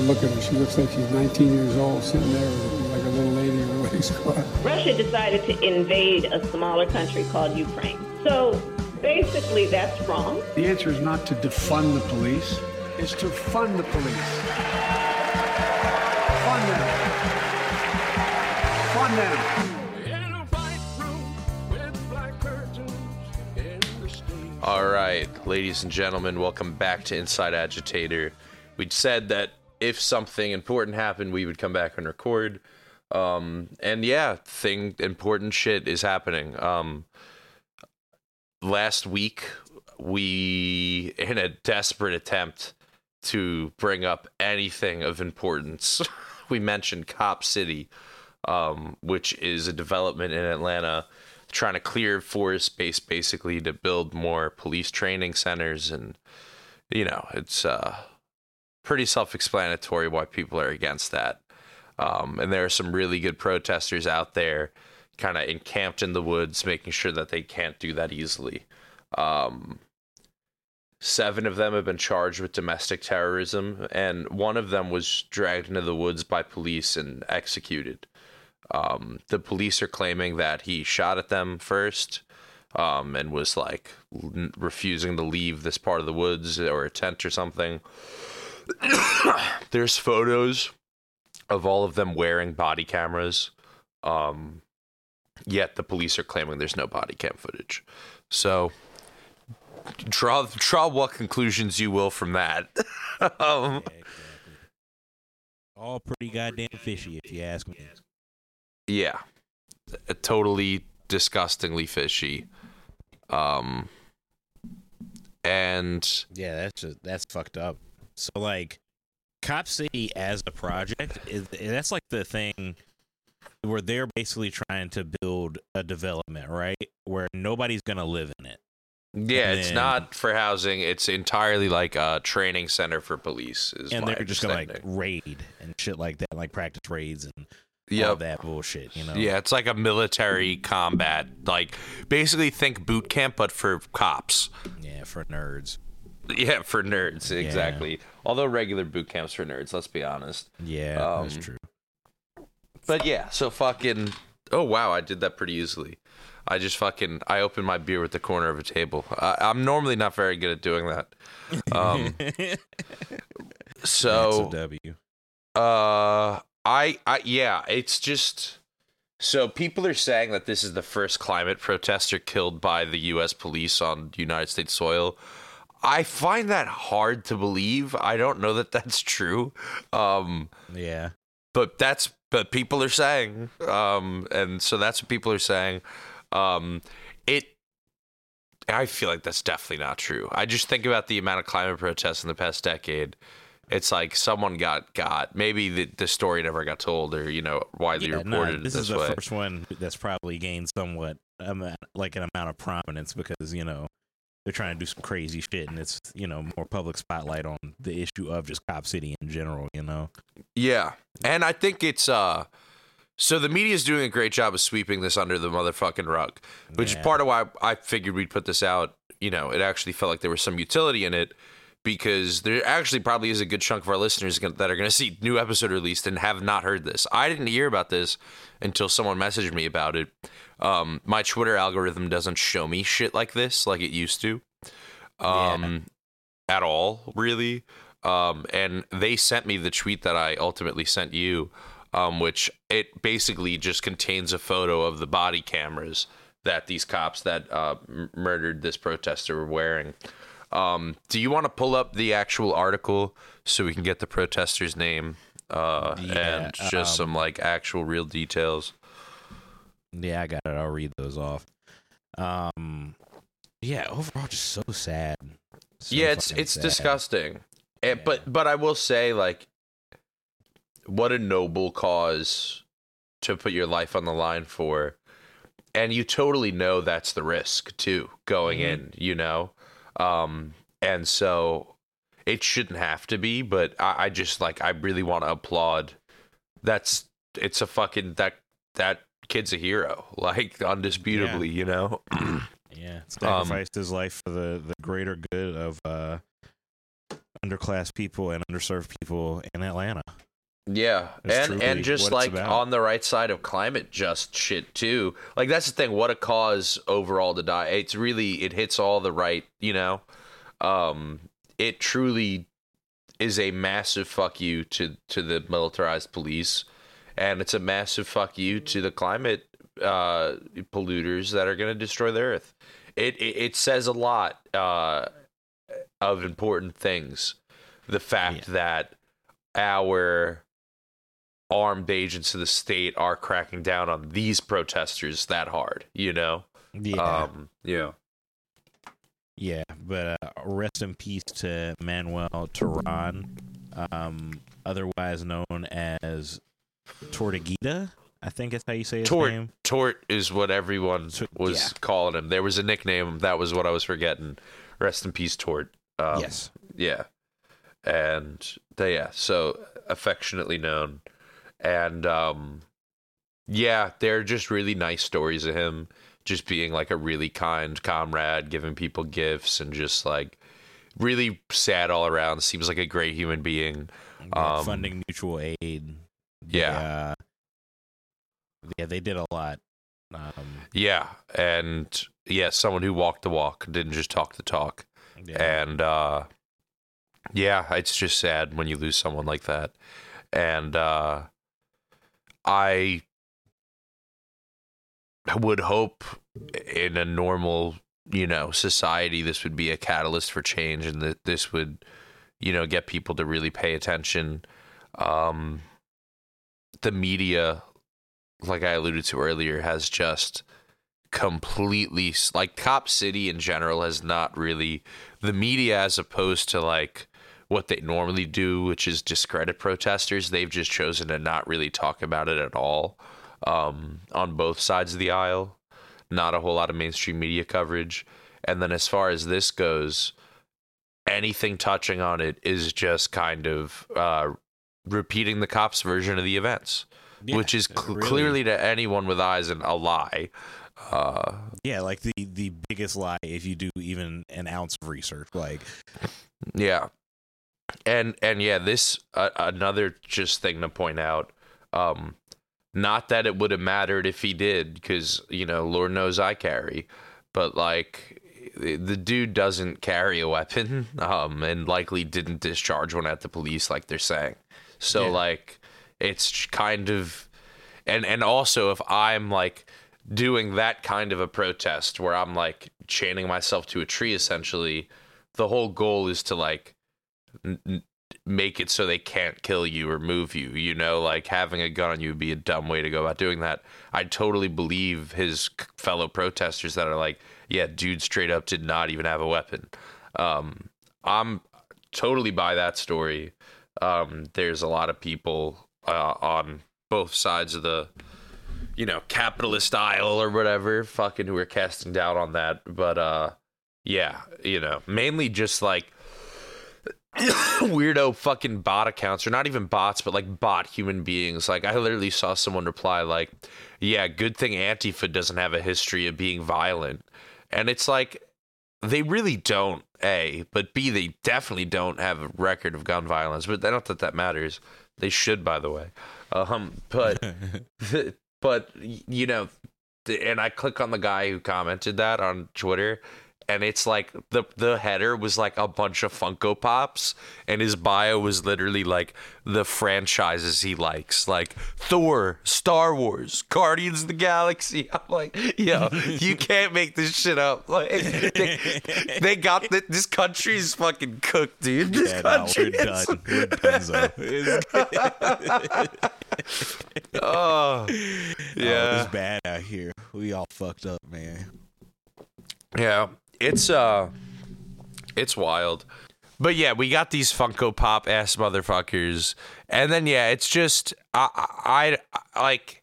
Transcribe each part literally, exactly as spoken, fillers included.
Look at her. She looks like she's nineteen years old, sitting there like a little lady in a waistcoat. Russia decided to invade a smaller country called Ukraine. So basically, that's wrong. The answer is not to defund the police. It's to fund the police. Fund them. Fund them. All right, ladies and gentlemen, welcome back to Inside Agitator. We'd said that if something important happened, we would come back and record. Um, and yeah, thing important shit is happening. Um, last week, we, in a desperate attempt to bring up anything of importance, we mentioned Cop City, um, which is a development in Atlanta trying to clear forest space basically to build more police training centers. And, you know, it's uh, pretty self-explanatory why people are against that. Um, and there are some really good protesters out there kind of encamped in the woods, making sure that they can't do that easily. Um, seven of them have been charged with domestic terrorism, and one of them was dragged into the woods by police and executed. Um, the police are claiming that he shot at them first, um, and was like n- refusing to leave this part of the woods or a tent or something. There's photos of all of them wearing body cameras. Um, yet the police are claiming there's no body cam footage. So draw, draw what conclusions you will from that. um, yeah, exactly. All pretty goddamn fishy if you ask me. Yeah, totally disgustingly fishy. Um, and yeah, that's just, that's fucked up. So like, Cop City as a project is that's like the thing where they're basically trying to build a development, right? Where nobody's gonna live in it. Yeah, and it's then, not for housing. It's entirely like a training center for police. Is and they're just gonna like raid and shit like that, like practice raids and. Yeah, that bullshit, you know. Yeah, it's like a military combat, like basically think boot camp, but for cops. Yeah, for nerds. Yeah, for nerds, exactly. Yeah. Although regular boot camps for nerds, let's be honest. Yeah, um, that's true. But yeah, so fucking. Oh wow, I did that pretty easily. I just fucking I opened my beer with the corner of a table. I, I'm normally not very good at doing that. Um, so that's a W. Uh. I, I yeah, it's just so people are saying that this is the first climate protester killed by the U S police on United States soil. I find that hard to believe. I don't know that that's true. Um, yeah, but that's but people are saying, um, and so that's what people are saying. Um, it. I feel like that's definitely not true. I just think about the amount of climate protests in the past decade. It's like someone got got. Maybe the, the story never got told, or you know, widely yeah, reported. No, this, this is the way. First one that's probably gained somewhat um, like an amount of prominence because you know they're trying to do some crazy shit, and it's you know more public spotlight on the issue of just Cop City in general. You know. Yeah, and I think it's uh. So the media is doing a great job of sweeping this under the motherfucking rug, which yeah. is part of why I figured we'd put this out. You know, it actually felt like there was some utility in it. Because there actually probably is a good chunk of our listeners that are going to see new episode released and have not heard this. I didn't hear about this until someone messaged me about it. Um, my Twitter algorithm doesn't show me shit like this like it used to um, yeah. at all, really. Um, and they sent me the tweet that I ultimately sent you, um, which it basically just contains a photo of the body cameras that these cops that uh, m- murdered this protester were wearing. Um, do you want to pull up the actual article so we can get the protester's name uh, yeah, and just um, some like actual real details? Yeah, I got it. I'll read those off. Um, yeah, overall, just so sad. So yeah, it's it's sad. Disgusting. Yeah. And, but but I will say, like, what a noble cause to put your life on the line for, and you totally know that's the risk too going mm-hmm. in. You know. Um, and so it shouldn't have to be, but I, I just like, I really want to applaud. That's, it's a fucking, that, that kid's a hero, like undisputably, yeah. you know? yeah. Sacrificed um, his life for the, the greater good of, uh, underclass people and underserved people in Atlanta. Yeah, it's and and just like on the right side of climate just shit too. Like that's the thing. What a cause overall to die. It's really it hits all the right. You know, um, it truly is a massive fuck you to to the militarized police, and it's a massive fuck you to the climate uh, polluters that are going to destroy the earth. It, it it says a lot uh, of important things. The fact yeah. that our armed agents of the state are cracking down on these protesters that hard, you know? Yeah. Um, yeah. Yeah, but uh, rest in peace to Manuel Terán, um, otherwise known as Tortuguita, I think that's how you say his Tort, name. Tort is what everyone Tort, was yeah. calling him. There was a nickname, that was what I was forgetting. Rest in peace, Tort. Um, yes. Yeah. And, they, yeah, so affectionately known. And, um, yeah, they're just really nice stories of him just being like a really kind comrade, giving people gifts and just like really sad all around. Seems like a great human being. Um, funding mutual aid. Yeah. They, uh, yeah, they did a lot. Um, yeah. And, yeah, someone who walked the walk, didn't just talk the talk. Yeah. And, uh, yeah, it's just sad when you lose someone like that. And, uh, I would hope in a normal, you know, society, this would be a catalyst for change and that this would, you know, get people to really pay attention. Um, the media, like I alluded to earlier, has just completely, like Cop City in general has not really, the media as opposed to like what they normally do, which is discredit protesters, they've just chosen to not really talk about it at all. Um, on both sides of the aisle, not a whole lot of mainstream media coverage. And then as far as this goes, anything touching on it is just kind of uh, repeating the cops' version of the events, yeah, which is cl- really... clearly to anyone with eyes and a lie. Uh, yeah, like the, the biggest lie if you do even an ounce of research. Like, yeah. And, and yeah, this, uh, another just thing to point out, um, not that it would have mattered if he did, because, you know, Lord knows I carry, but like the dude doesn't carry a weapon, um, and likely didn't discharge one at the police like they're saying. So yeah. like, it's kind of, and, and also if I'm like doing that kind of a protest where I'm like chaining myself to a tree, essentially, the whole goal is to like, make it so they can't kill you or move you, you know, like having a gun on you would be a dumb way to go about doing that. I totally believe his fellow protesters that are like, yeah, dude straight up did not even have a weapon. Um, I'm totally by that story. Um, there's a lot of people uh, on both sides of the, you know, capitalist aisle or whatever, fucking who are casting doubt on that. But uh, yeah, you know, mainly just like, weirdo fucking bot accounts, or not even bots, but like bot human beings. Like I literally saw someone reply like, yeah, good thing Antifa doesn't have a history of being violent. And it's like, they really don't, A, but B, they definitely don't have a record of gun violence, but I don't think that matters. They should, by the way. Um, but, but you know, and I click on the guy who commented that on Twitter, and it's like the the header was like a bunch of Funko Pops, and his bio was literally like the franchises he likes, like Thor, Star Wars, Guardians of the Galaxy. I'm like, yo, you can't make this shit up. Like, they, they got the, this country's fucking cooked, dude. This yeah, country no, we're is done. We're donezo. oh, yeah, oh, it's bad out here. We all fucked up, man. Yeah. It's uh, it's wild, but yeah, we got these Funko Pop ass motherfuckers, and then yeah, it's just I I, I like,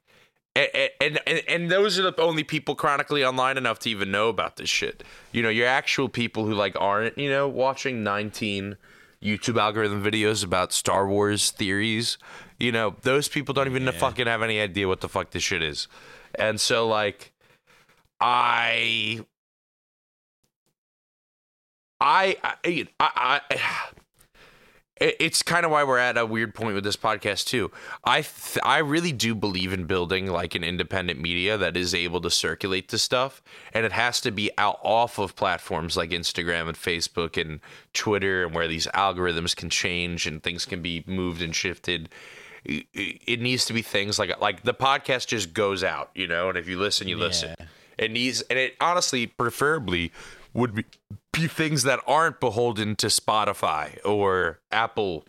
and, and and those are the only people chronically online enough to even know about this shit. You know, your actual people who like aren't, you know, watching nineteen YouTube algorithm videos about Star Wars theories. You know, those people don't even yeah. fucking have any idea what the fuck this shit is, and so like, I. I, I, I, it's kind of why we're at a weird point with this podcast too. I th- I really do believe in building like an independent media that is able to circulate this stuff, and it has to be out off of platforms like Instagram and Facebook and Twitter, and where these algorithms can change and things can be moved and shifted. It needs to be things like like the podcast just goes out, you know, and if you listen, you yeah. listen. It needs, and it honestly, preferably, would be, be things that aren't beholden to Spotify or Apple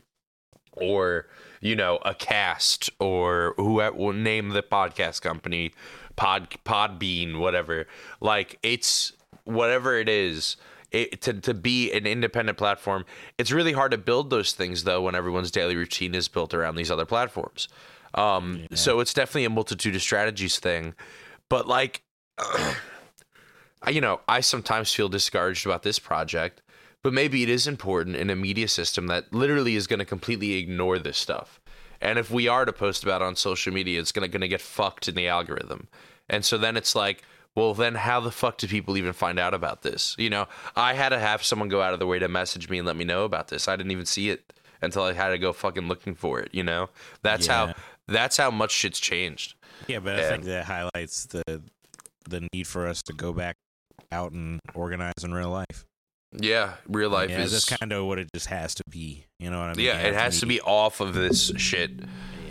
or, you know, a cast or who will name the podcast company, Pod Podbean, whatever. Like, it's whatever it is. It, to, to be an independent platform, it's really hard to build those things, though, when everyone's daily routine is built around these other platforms. Um, yeah. So it's definitely a multitude of strategies thing. But, like, you know, I sometimes feel discouraged about this project, but maybe it is important in a media system that literally is going to completely ignore this stuff. And if we are to post about it on social media, it's going to, going to get fucked in the algorithm. And so then it's like, well, then how the fuck do people even find out about this? You know, I had to have someone go out of their way to message me and let me know about this. I didn't even see it until I had to go fucking looking for it, you know? That's yeah. how that's how much shit's changed. Yeah, but and, I think that highlights the the need for us to go back out and organize in real life. Yeah, real life yeah, is... That's kind of what it just has to be, you know what I mean? Yeah, it, it has to be, to be off of this shit,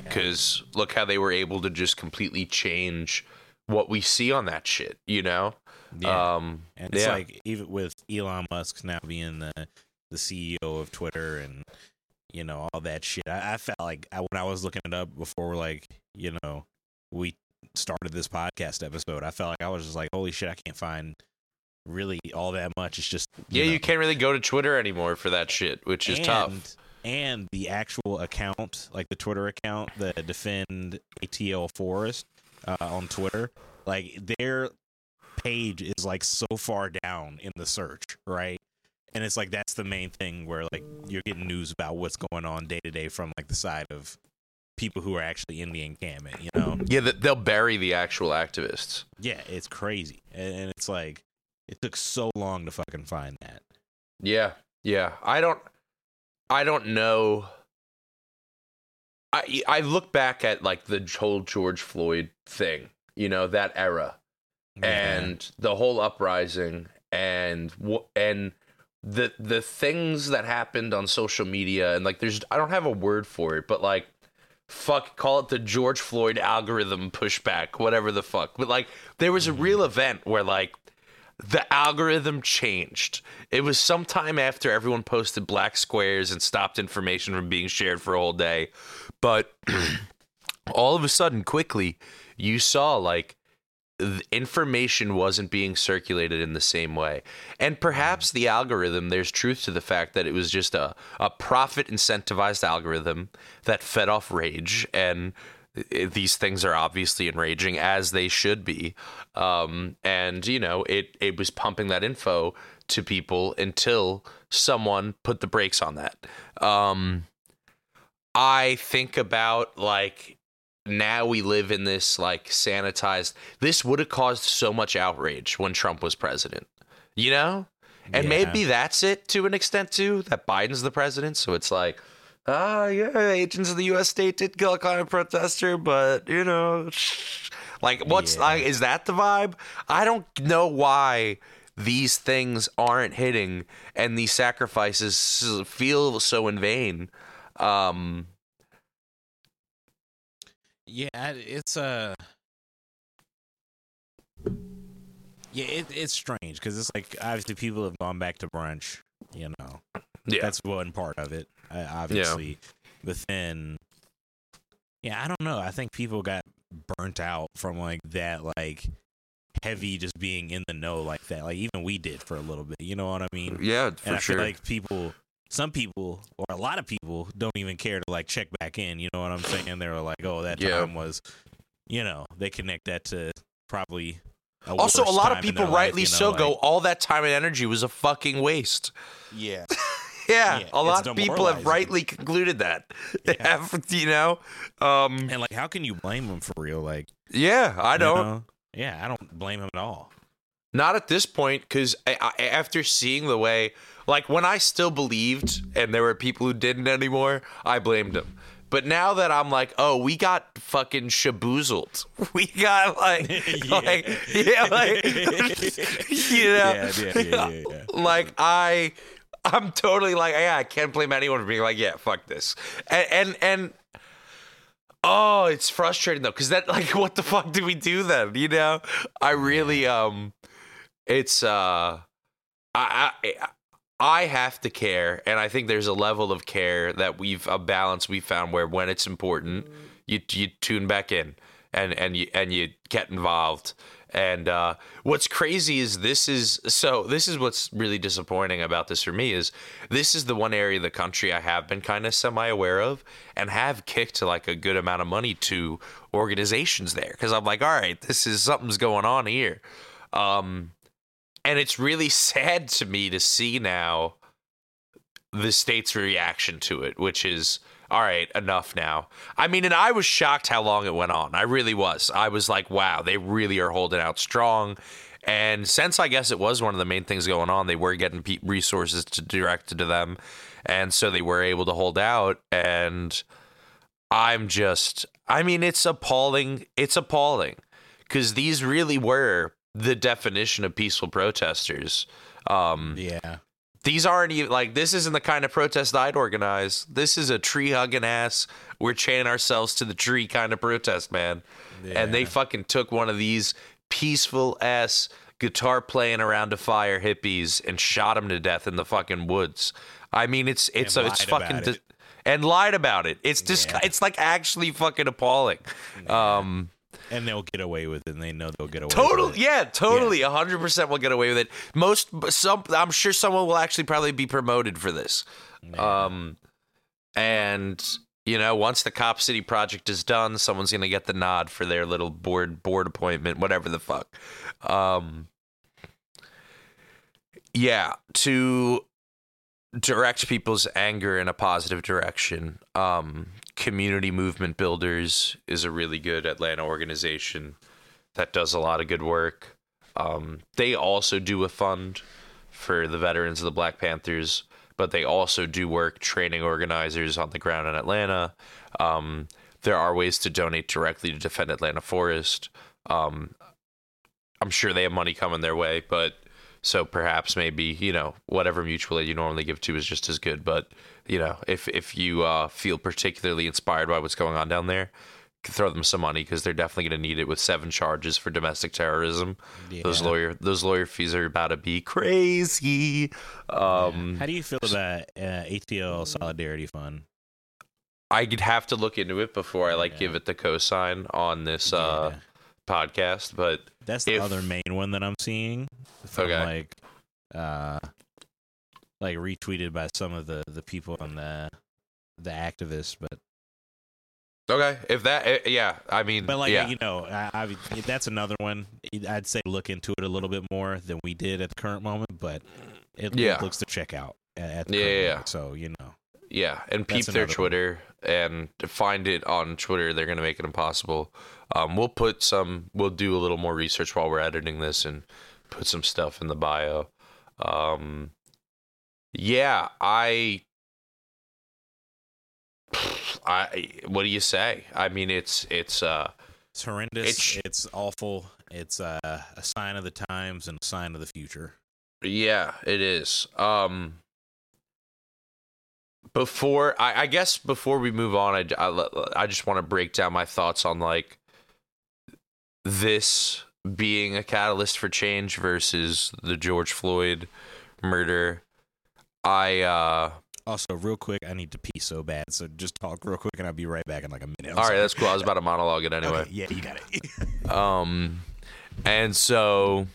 because yeah. look how they were able to just completely change what we see on that shit, you know? Yeah. Um, and it's yeah. like, even with Elon Musk now being the, the C E O of Twitter and, you know, all that shit, I, I felt like I, when I was looking it up before, like, you know, we started this podcast episode, I felt like I was just like, holy shit, I can't find really all that much. It's just... You yeah, know. You can't really go to Twitter anymore for that shit, which is and, tough. And the actual account, like the Twitter account, the Defend A T L Forest, Uh, on Twitter, like their page is like so far down in the search, right? And it's like that's the main thing where like you're getting news about what's going on day to day from like the side of people who are actually in the encampment, you know? Yeah, they'll bury the actual activists. Yeah, it's crazy, and it's like it took so long to fucking find that. Yeah, yeah. I don't, I don't know. I, I look back at like the whole George Floyd thing, you know, that era, mm-hmm. and the whole uprising, and and the the things that happened on social media, and like there's I don't have a word for it, but like fuck, call it the George Floyd algorithm pushback, whatever the fuck. But like there was a real event where like the algorithm changed. It was sometime after everyone posted black squares and stopped information from being shared for a whole day. But all of a sudden, quickly, you saw like the information wasn't being circulated in the same way. And perhaps the algorithm, there's truth to the fact that it was just a, a profit incentivized algorithm that fed off rage, and these things are obviously enraging, as they should be. Um, and, you know, it, it was pumping that info to people until someone put the brakes on that. Um, I think about, like, now we live in this, like, sanitized... This would have caused so much outrage when Trump was president, you know? And yeah. maybe that's it to an extent, too, that Biden's the president. So it's like... Ah, uh, yeah, agents of the U S state did kill a climate protester, but, you know, shh. Like, what's, yeah. like, is that the vibe? I don't know why these things aren't hitting and these sacrifices feel so in vain. Um, yeah, it's, uh, yeah, it, it's strange, because it's like, obviously people have gone back to brunch, you know. Yeah. That's one part of it, obviously. Yeah. But then, yeah, I don't know. I think people got burnt out from, like, that, like, heavy just being in the know like that. Like, even we did for a little bit. You know what I mean? Yeah, for sure. And I sure. feel like people, some people, or a lot of people, don't even care to, like, check back in. You know what I'm saying? They were like, oh, that yeah. time was, you know, they connect that to probably a Also, a lot of people, rightly life, you know, so, like, go, all that time and energy was a fucking waste. Yeah. Yeah, yeah, a lot of people have rightly concluded that. Yeah. have, you know? Um, and, like, how can you blame them for real? Like, yeah, I don't. You know? Yeah, I don't blame them at all. Not at this point, because after seeing the way, like when I still believed and there were people who didn't anymore, I blamed them. But now that I'm like, oh, we got fucking shaboozled. We got like, yeah. like, yeah, like, you know, yeah, yeah, yeah, yeah, yeah. like I, I'm totally like, yeah, I can't blame anyone for being like, yeah, fuck this. And, and, and oh, it's frustrating though. Cause that, like, what the fuck did we do then? You know, I really, um, it's, uh, I, I, I have to care, and I think there's a level of care that we've a balance we found where when it's important, you you tune back in and and you and you get involved. And uh, what's crazy is this is so this is what's really disappointing about this for me is this is the one area of the country I have been kind of semi aware of and have kicked like a good amount of money to organizations there because I'm like, all right, this is something's going on here. Um, And it's really sad to me to see now the state's reaction to it, which is, all right, enough now. I mean, and I was shocked how long it went on. I really was. I was like, wow, they really are holding out strong. And since I guess it was one of the main things going on, they were getting resources to directed to them. And so they were able to hold out. And I'm just, I mean, it's appalling. It's appalling because these really were the definition of peaceful protesters. Um, yeah. These aren't even like, this isn't the kind of protest I'd organize. This is a tree hugging ass. We're chaining ourselves to the tree kind of protest, man. Yeah. And they fucking took one of these peaceful ass guitar playing around a fire hippies and shot him to death in the fucking woods. I mean, it's, it's, and a, it's fucking, it. Dis- and lied about it. It's just, yeah. it's like actually fucking appalling. Yeah. Um, And they'll get away with it, and they know they'll get away Total, with it. Yeah, totally. Yeah. one hundred percent will get away with it. Most, some, I'm sure someone will actually probably be promoted for this. Um, and, you know, once the Cop City project is done, someone's going to get the nod for their little board board appointment, whatever the fuck. Um, yeah, to direct people's anger in a positive direction. Um, Community Movement Builders is a really good Atlanta organization that does a lot of good work. Um, they also do a fund for the veterans of the Black Panthers, but they also do work training organizers on the ground in Atlanta. Um, there are ways to donate directly to Defend A T L Forest. Um, I'm sure they have money coming their way, but so perhaps maybe, you know, whatever mutual aid you normally give to is just as good. But, you know, if if you uh, feel particularly inspired by what's going on down there, throw them some money because they're definitely going to need it with seven charges for domestic terrorism. Yeah. Those lawyer those lawyer fees are about to be crazy. Um, How do you feel about uh, A T L Solidarity Fund? I'd have to look into it before I, like, yeah. give it the cosign on this uh, yeah. podcast. But that's the if, other main one that I'm seeing. From, okay. Like, uh, like retweeted by some of the, the people on the the activists, but okay, if that, uh, yeah, I mean, but like yeah. you know, I, I, that's another one. I'd say look into it a little bit more than we did at the current moment, but it yeah. looks to check out at the yeah, yeah, yeah. So you know, yeah, and peep their Twitter one. And find it on Twitter. They're gonna make it impossible. Um, we'll put some. We'll do a little more research while we're editing this and put some stuff in the bio. Um, yeah, I, I, what do you say? I mean, it's, it's, uh, it's horrendous. It's, it's awful. It's uh, a sign of the times and a sign of the future. Yeah, it is. Um, before, I, I guess before we move on, I, I, I just want to break down my thoughts on like this being a catalyst for change versus the George Floyd murder. I uh also real quick, I need to pee so bad, so just talk real quick and I'll be right back in like a minute. I'm all sorry. Right, that's cool. I was about to monologue it anyway. Okay, yeah, you got it. um and so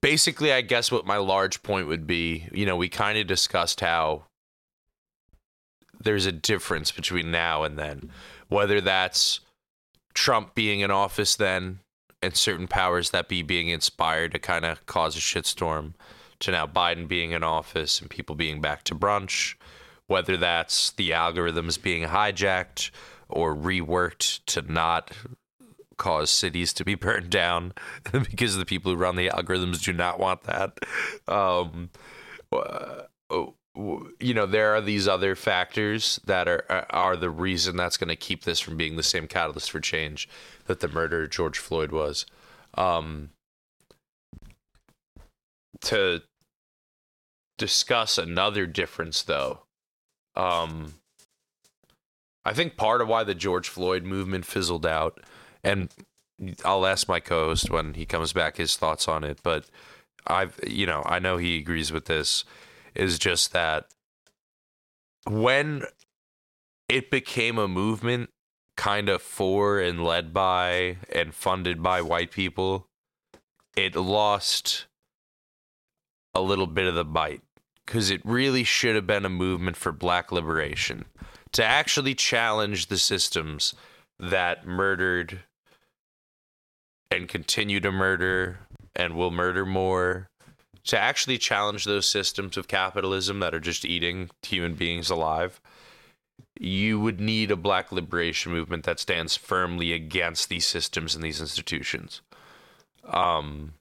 basically I guess what my large point would be, you know, we kind of discussed how there's a difference between now and then, whether that's Trump being in office then and certain powers that be being inspired to kind of cause a shitstorm, to now Biden being in office and people being back to brunch, whether that's the algorithms being hijacked or reworked to not cause cities to be burned down because the people who run the algorithms do not want that. Um, you know, there are these other factors that are are the reason that's going to keep this from being the same catalyst for change that the murder of George Floyd was. Um, to discuss another difference, though, um, I think part of why the George Floyd movement fizzled out, and I'll ask my co-host when he comes back his thoughts on it, but I've, you know, I know he agrees with this, is just that when it became a movement kind of for and led by and funded by white people, it lost a little bit of the bite, because it really should have been a movement for black liberation, to actually challenge the systems that murdered and continue to murder and will murder more, to actually challenge those systems of capitalism that are just eating human beings alive. You would need a black liberation movement that stands firmly against these systems and these institutions. Um,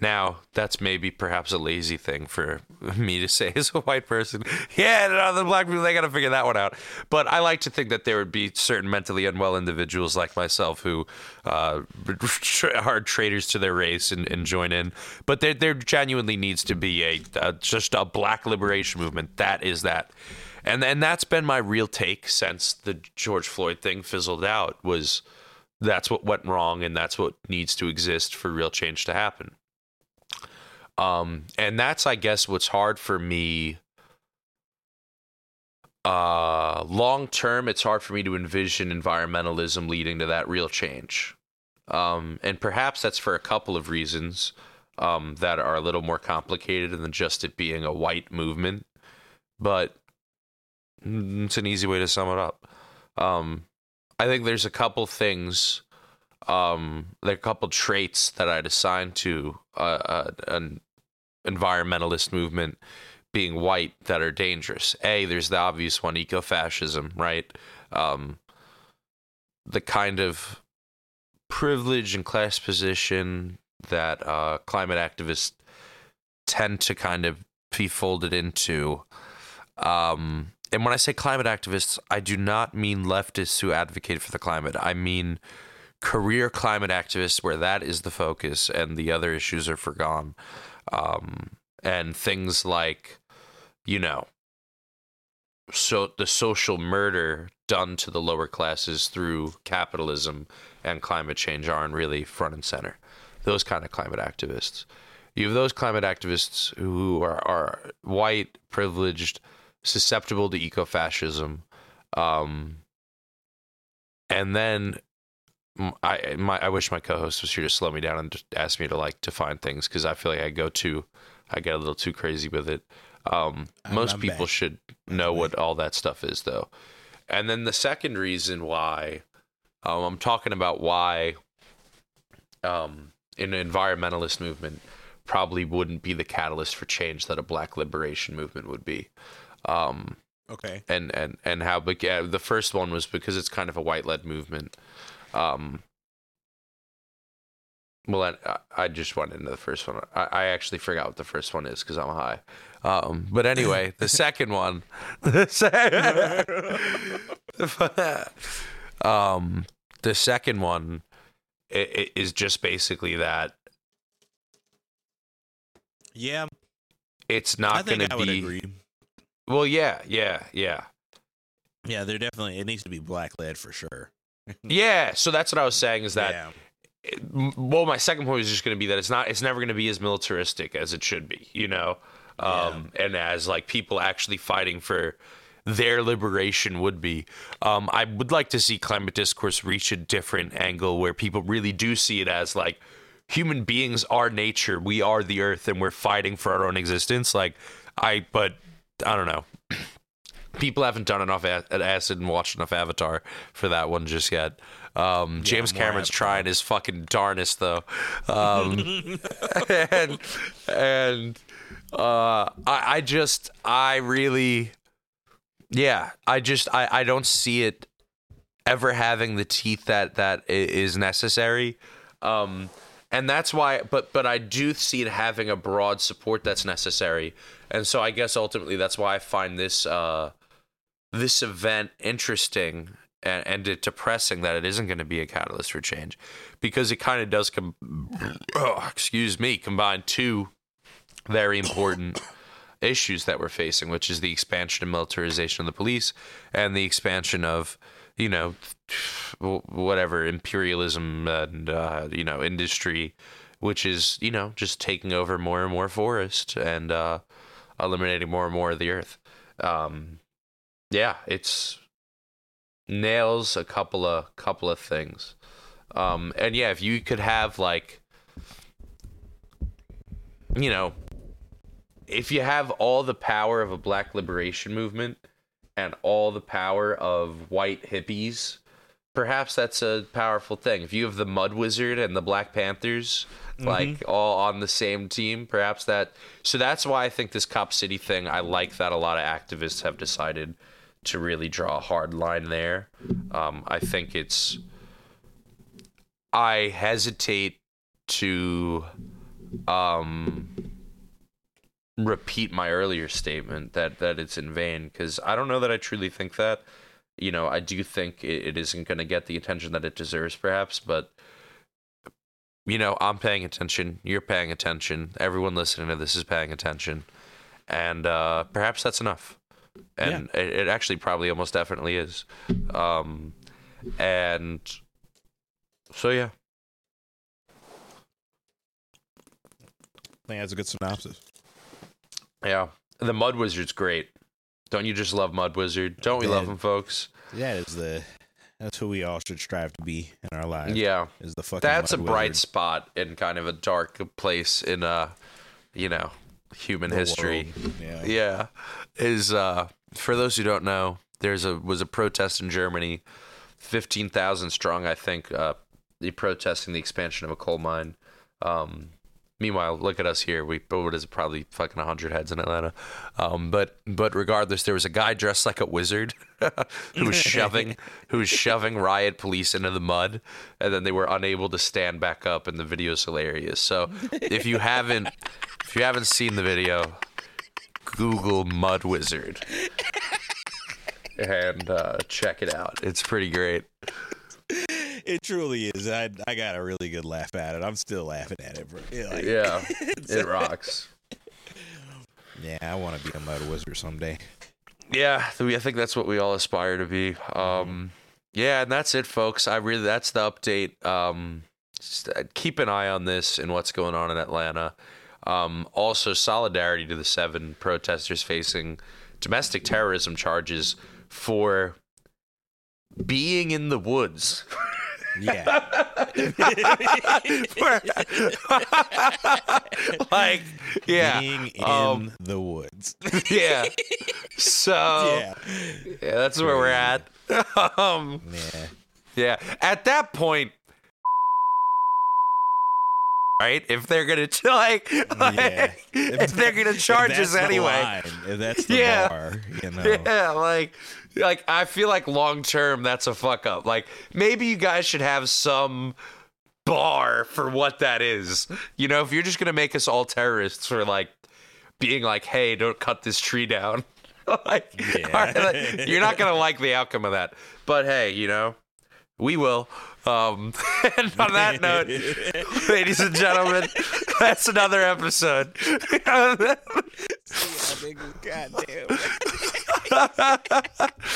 now, that's maybe perhaps a lazy thing for me to say as a white person. Yeah, no, the black people, they got to figure that one out. But I like to think that there would be certain mentally unwell individuals like myself who uh, are traitors to their race and, and join in. But there, there genuinely needs to be a, a just a black liberation movement. That is that. And and that's been my real take since the George Floyd thing fizzled out, was that's what went wrong and that's what needs to exist for real change to happen. Um, and that's, I guess, what's hard for me. Uh, long term, it's hard for me to envision environmentalism leading to that real change. Um, and perhaps that's for a couple of reasons um, that are a little more complicated than just it being a white movement. But it's an easy way to sum it up. Um, I think there's a couple things, um, there are a couple traits that I'd assign to uh, a, an environmentalist movement being white that are dangerous. A, there's the obvious one, eco-fascism, right? Um, the kind of privilege and class position that uh, climate activists tend to kind of be folded into. Um, And when I say climate activists, I do not mean leftists who advocate for the climate. I mean career climate activists where that is the focus and the other issues are forgone. Um, and things like, you know, so the social murder done to the lower classes through capitalism and climate change aren't really front and center. Those kind of climate activists. You have those climate activists who are, are white, privileged, susceptible to eco-fascism, um, and then I my I wish my co-host was here to slow me down and just ask me to like define things, because I feel like I go too, I get a little too crazy with it. Um, most people should know what all that stuff is, though. And then the second reason why um, I'm talking about why um, an environmentalist movement probably wouldn't be the catalyst for change that a black liberation movement would be. Um, okay. And, and, and how big, uh, the first one was because it's kind of a white led movement. Um, well, I, I just went into the first one. I, I actually forgot what the first one is cause I'm high. Um, but anyway, the second one, the, se- um, the second one it, it is just basically that. Yeah. It's not going to be. I would agree. Well, yeah, yeah, yeah. Yeah, there definitely, it needs to be black-led for sure. Yeah, so that's what I was saying is that, yeah. it, well, my second point is just going to be that it's not, it's never going to be as militaristic as it should be, you know? Um, yeah. And as, like, people actually fighting for their liberation would be. Um, I would like to see climate discourse reach a different angle where people really do see it as, like, human beings are nature, we are the earth, and we're fighting for our own existence. Like, I, but... I don't know. People haven't done enough a- acid and watched enough Avatar for that one just yet. Um, yeah, James Cameron's Avatar. Trying his fucking darnest, though. Um, and and uh, I, I just, I really, yeah, I just, I, I don't see it ever having the teeth that that is necessary. Um, and that's why, but but I do see it having a broad support that's necessary. And so I guess ultimately that's why I find this uh, this event interesting and, and it depressing that it isn't going to be a catalyst for change, because it kind of does, com- oh, excuse me, combine two very important issues that we're facing, which is the expansion and militarization of the police and the expansion of, you know, whatever, imperialism and, uh, you know, industry, which is, you know, just taking over more and more forest and uh, eliminating more and more of the earth. Um, yeah, it's nails a couple of couple of things. Um, and yeah, if you could have like, you know, if you have all the power of a black liberation movement and all the power of white hippies, perhaps that's a powerful thing. If you have the Mud Wizard and the Black Panthers, mm-hmm. like all on the same team, perhaps that. So that's why I think this Cop City thing, I like that a lot of activists have decided to really draw a hard line there. Um, I think it's, I hesitate to, um, repeat my earlier statement that that it's in vain, because I don't know that I truly think that. You know, I do think it, it isn't going to get the attention that it deserves, perhaps, but you know, I'm paying attention, you're paying attention, everyone listening to this is paying attention, and uh perhaps that's enough. And yeah. it, it actually probably almost definitely is. Um and so yeah, I think that's a good synopsis. Yeah, the Mud Wizard's great. Don't you just love Mud Wizard? Don't we that, love him, folks? Yeah, is the that's who we all should strive to be in our lives. Yeah, is the fucking that's Mud a bright Wizard. Spot in kind of a dark place in uh, you know, human the history. World. Yeah, yeah. Is uh, for those who don't know, there's a was a protest in Germany, fifteen thousand strong, I think, uh, protesting the expansion of a coal mine. Um. Meanwhile, look at us here. We what is it, probably fucking one hundred heads in Atlanta. Um, but but regardless, there was a guy dressed like a wizard who was shoving who was shoving riot police into the mud, and then they were unable to stand back up. And the video is hilarious. So if you haven't if you haven't seen the video, Google Mud Wizard and uh, check it out. It's pretty great. It truly is. I I got a really good laugh at it. I'm still laughing at it, bro. It, like, yeah, it rocks. Yeah, I want to be a Mud Wizard someday. Yeah, I think that's what we all aspire to be. Um, yeah, and that's it, folks. I really that's the update. Um, just keep an eye on this and what's going on in Atlanta. Um, also, solidarity to the seven protesters facing domestic terrorism charges for being in the woods. Yeah. Like, yeah. Being in um, the woods. Yeah. So, yeah, yeah that's where we're at. um, yeah. yeah. At that point, right? If they're going to, like, like yeah. if, if they're going to charge us anyway. If that's the yeah. bar, you know. Yeah, like. Like, I feel like long-term, that's a fuck-up. Like, maybe you guys should have some bar for what that is. You know, if you're just going to make us all terrorists for, like, being like, hey, don't cut this tree down. Like, yeah. Right, like, you're not going to like the outcome of that. But, hey, you know, we will. Um, and on that note, ladies and gentlemen, that's another episode. See, I think, goddamn.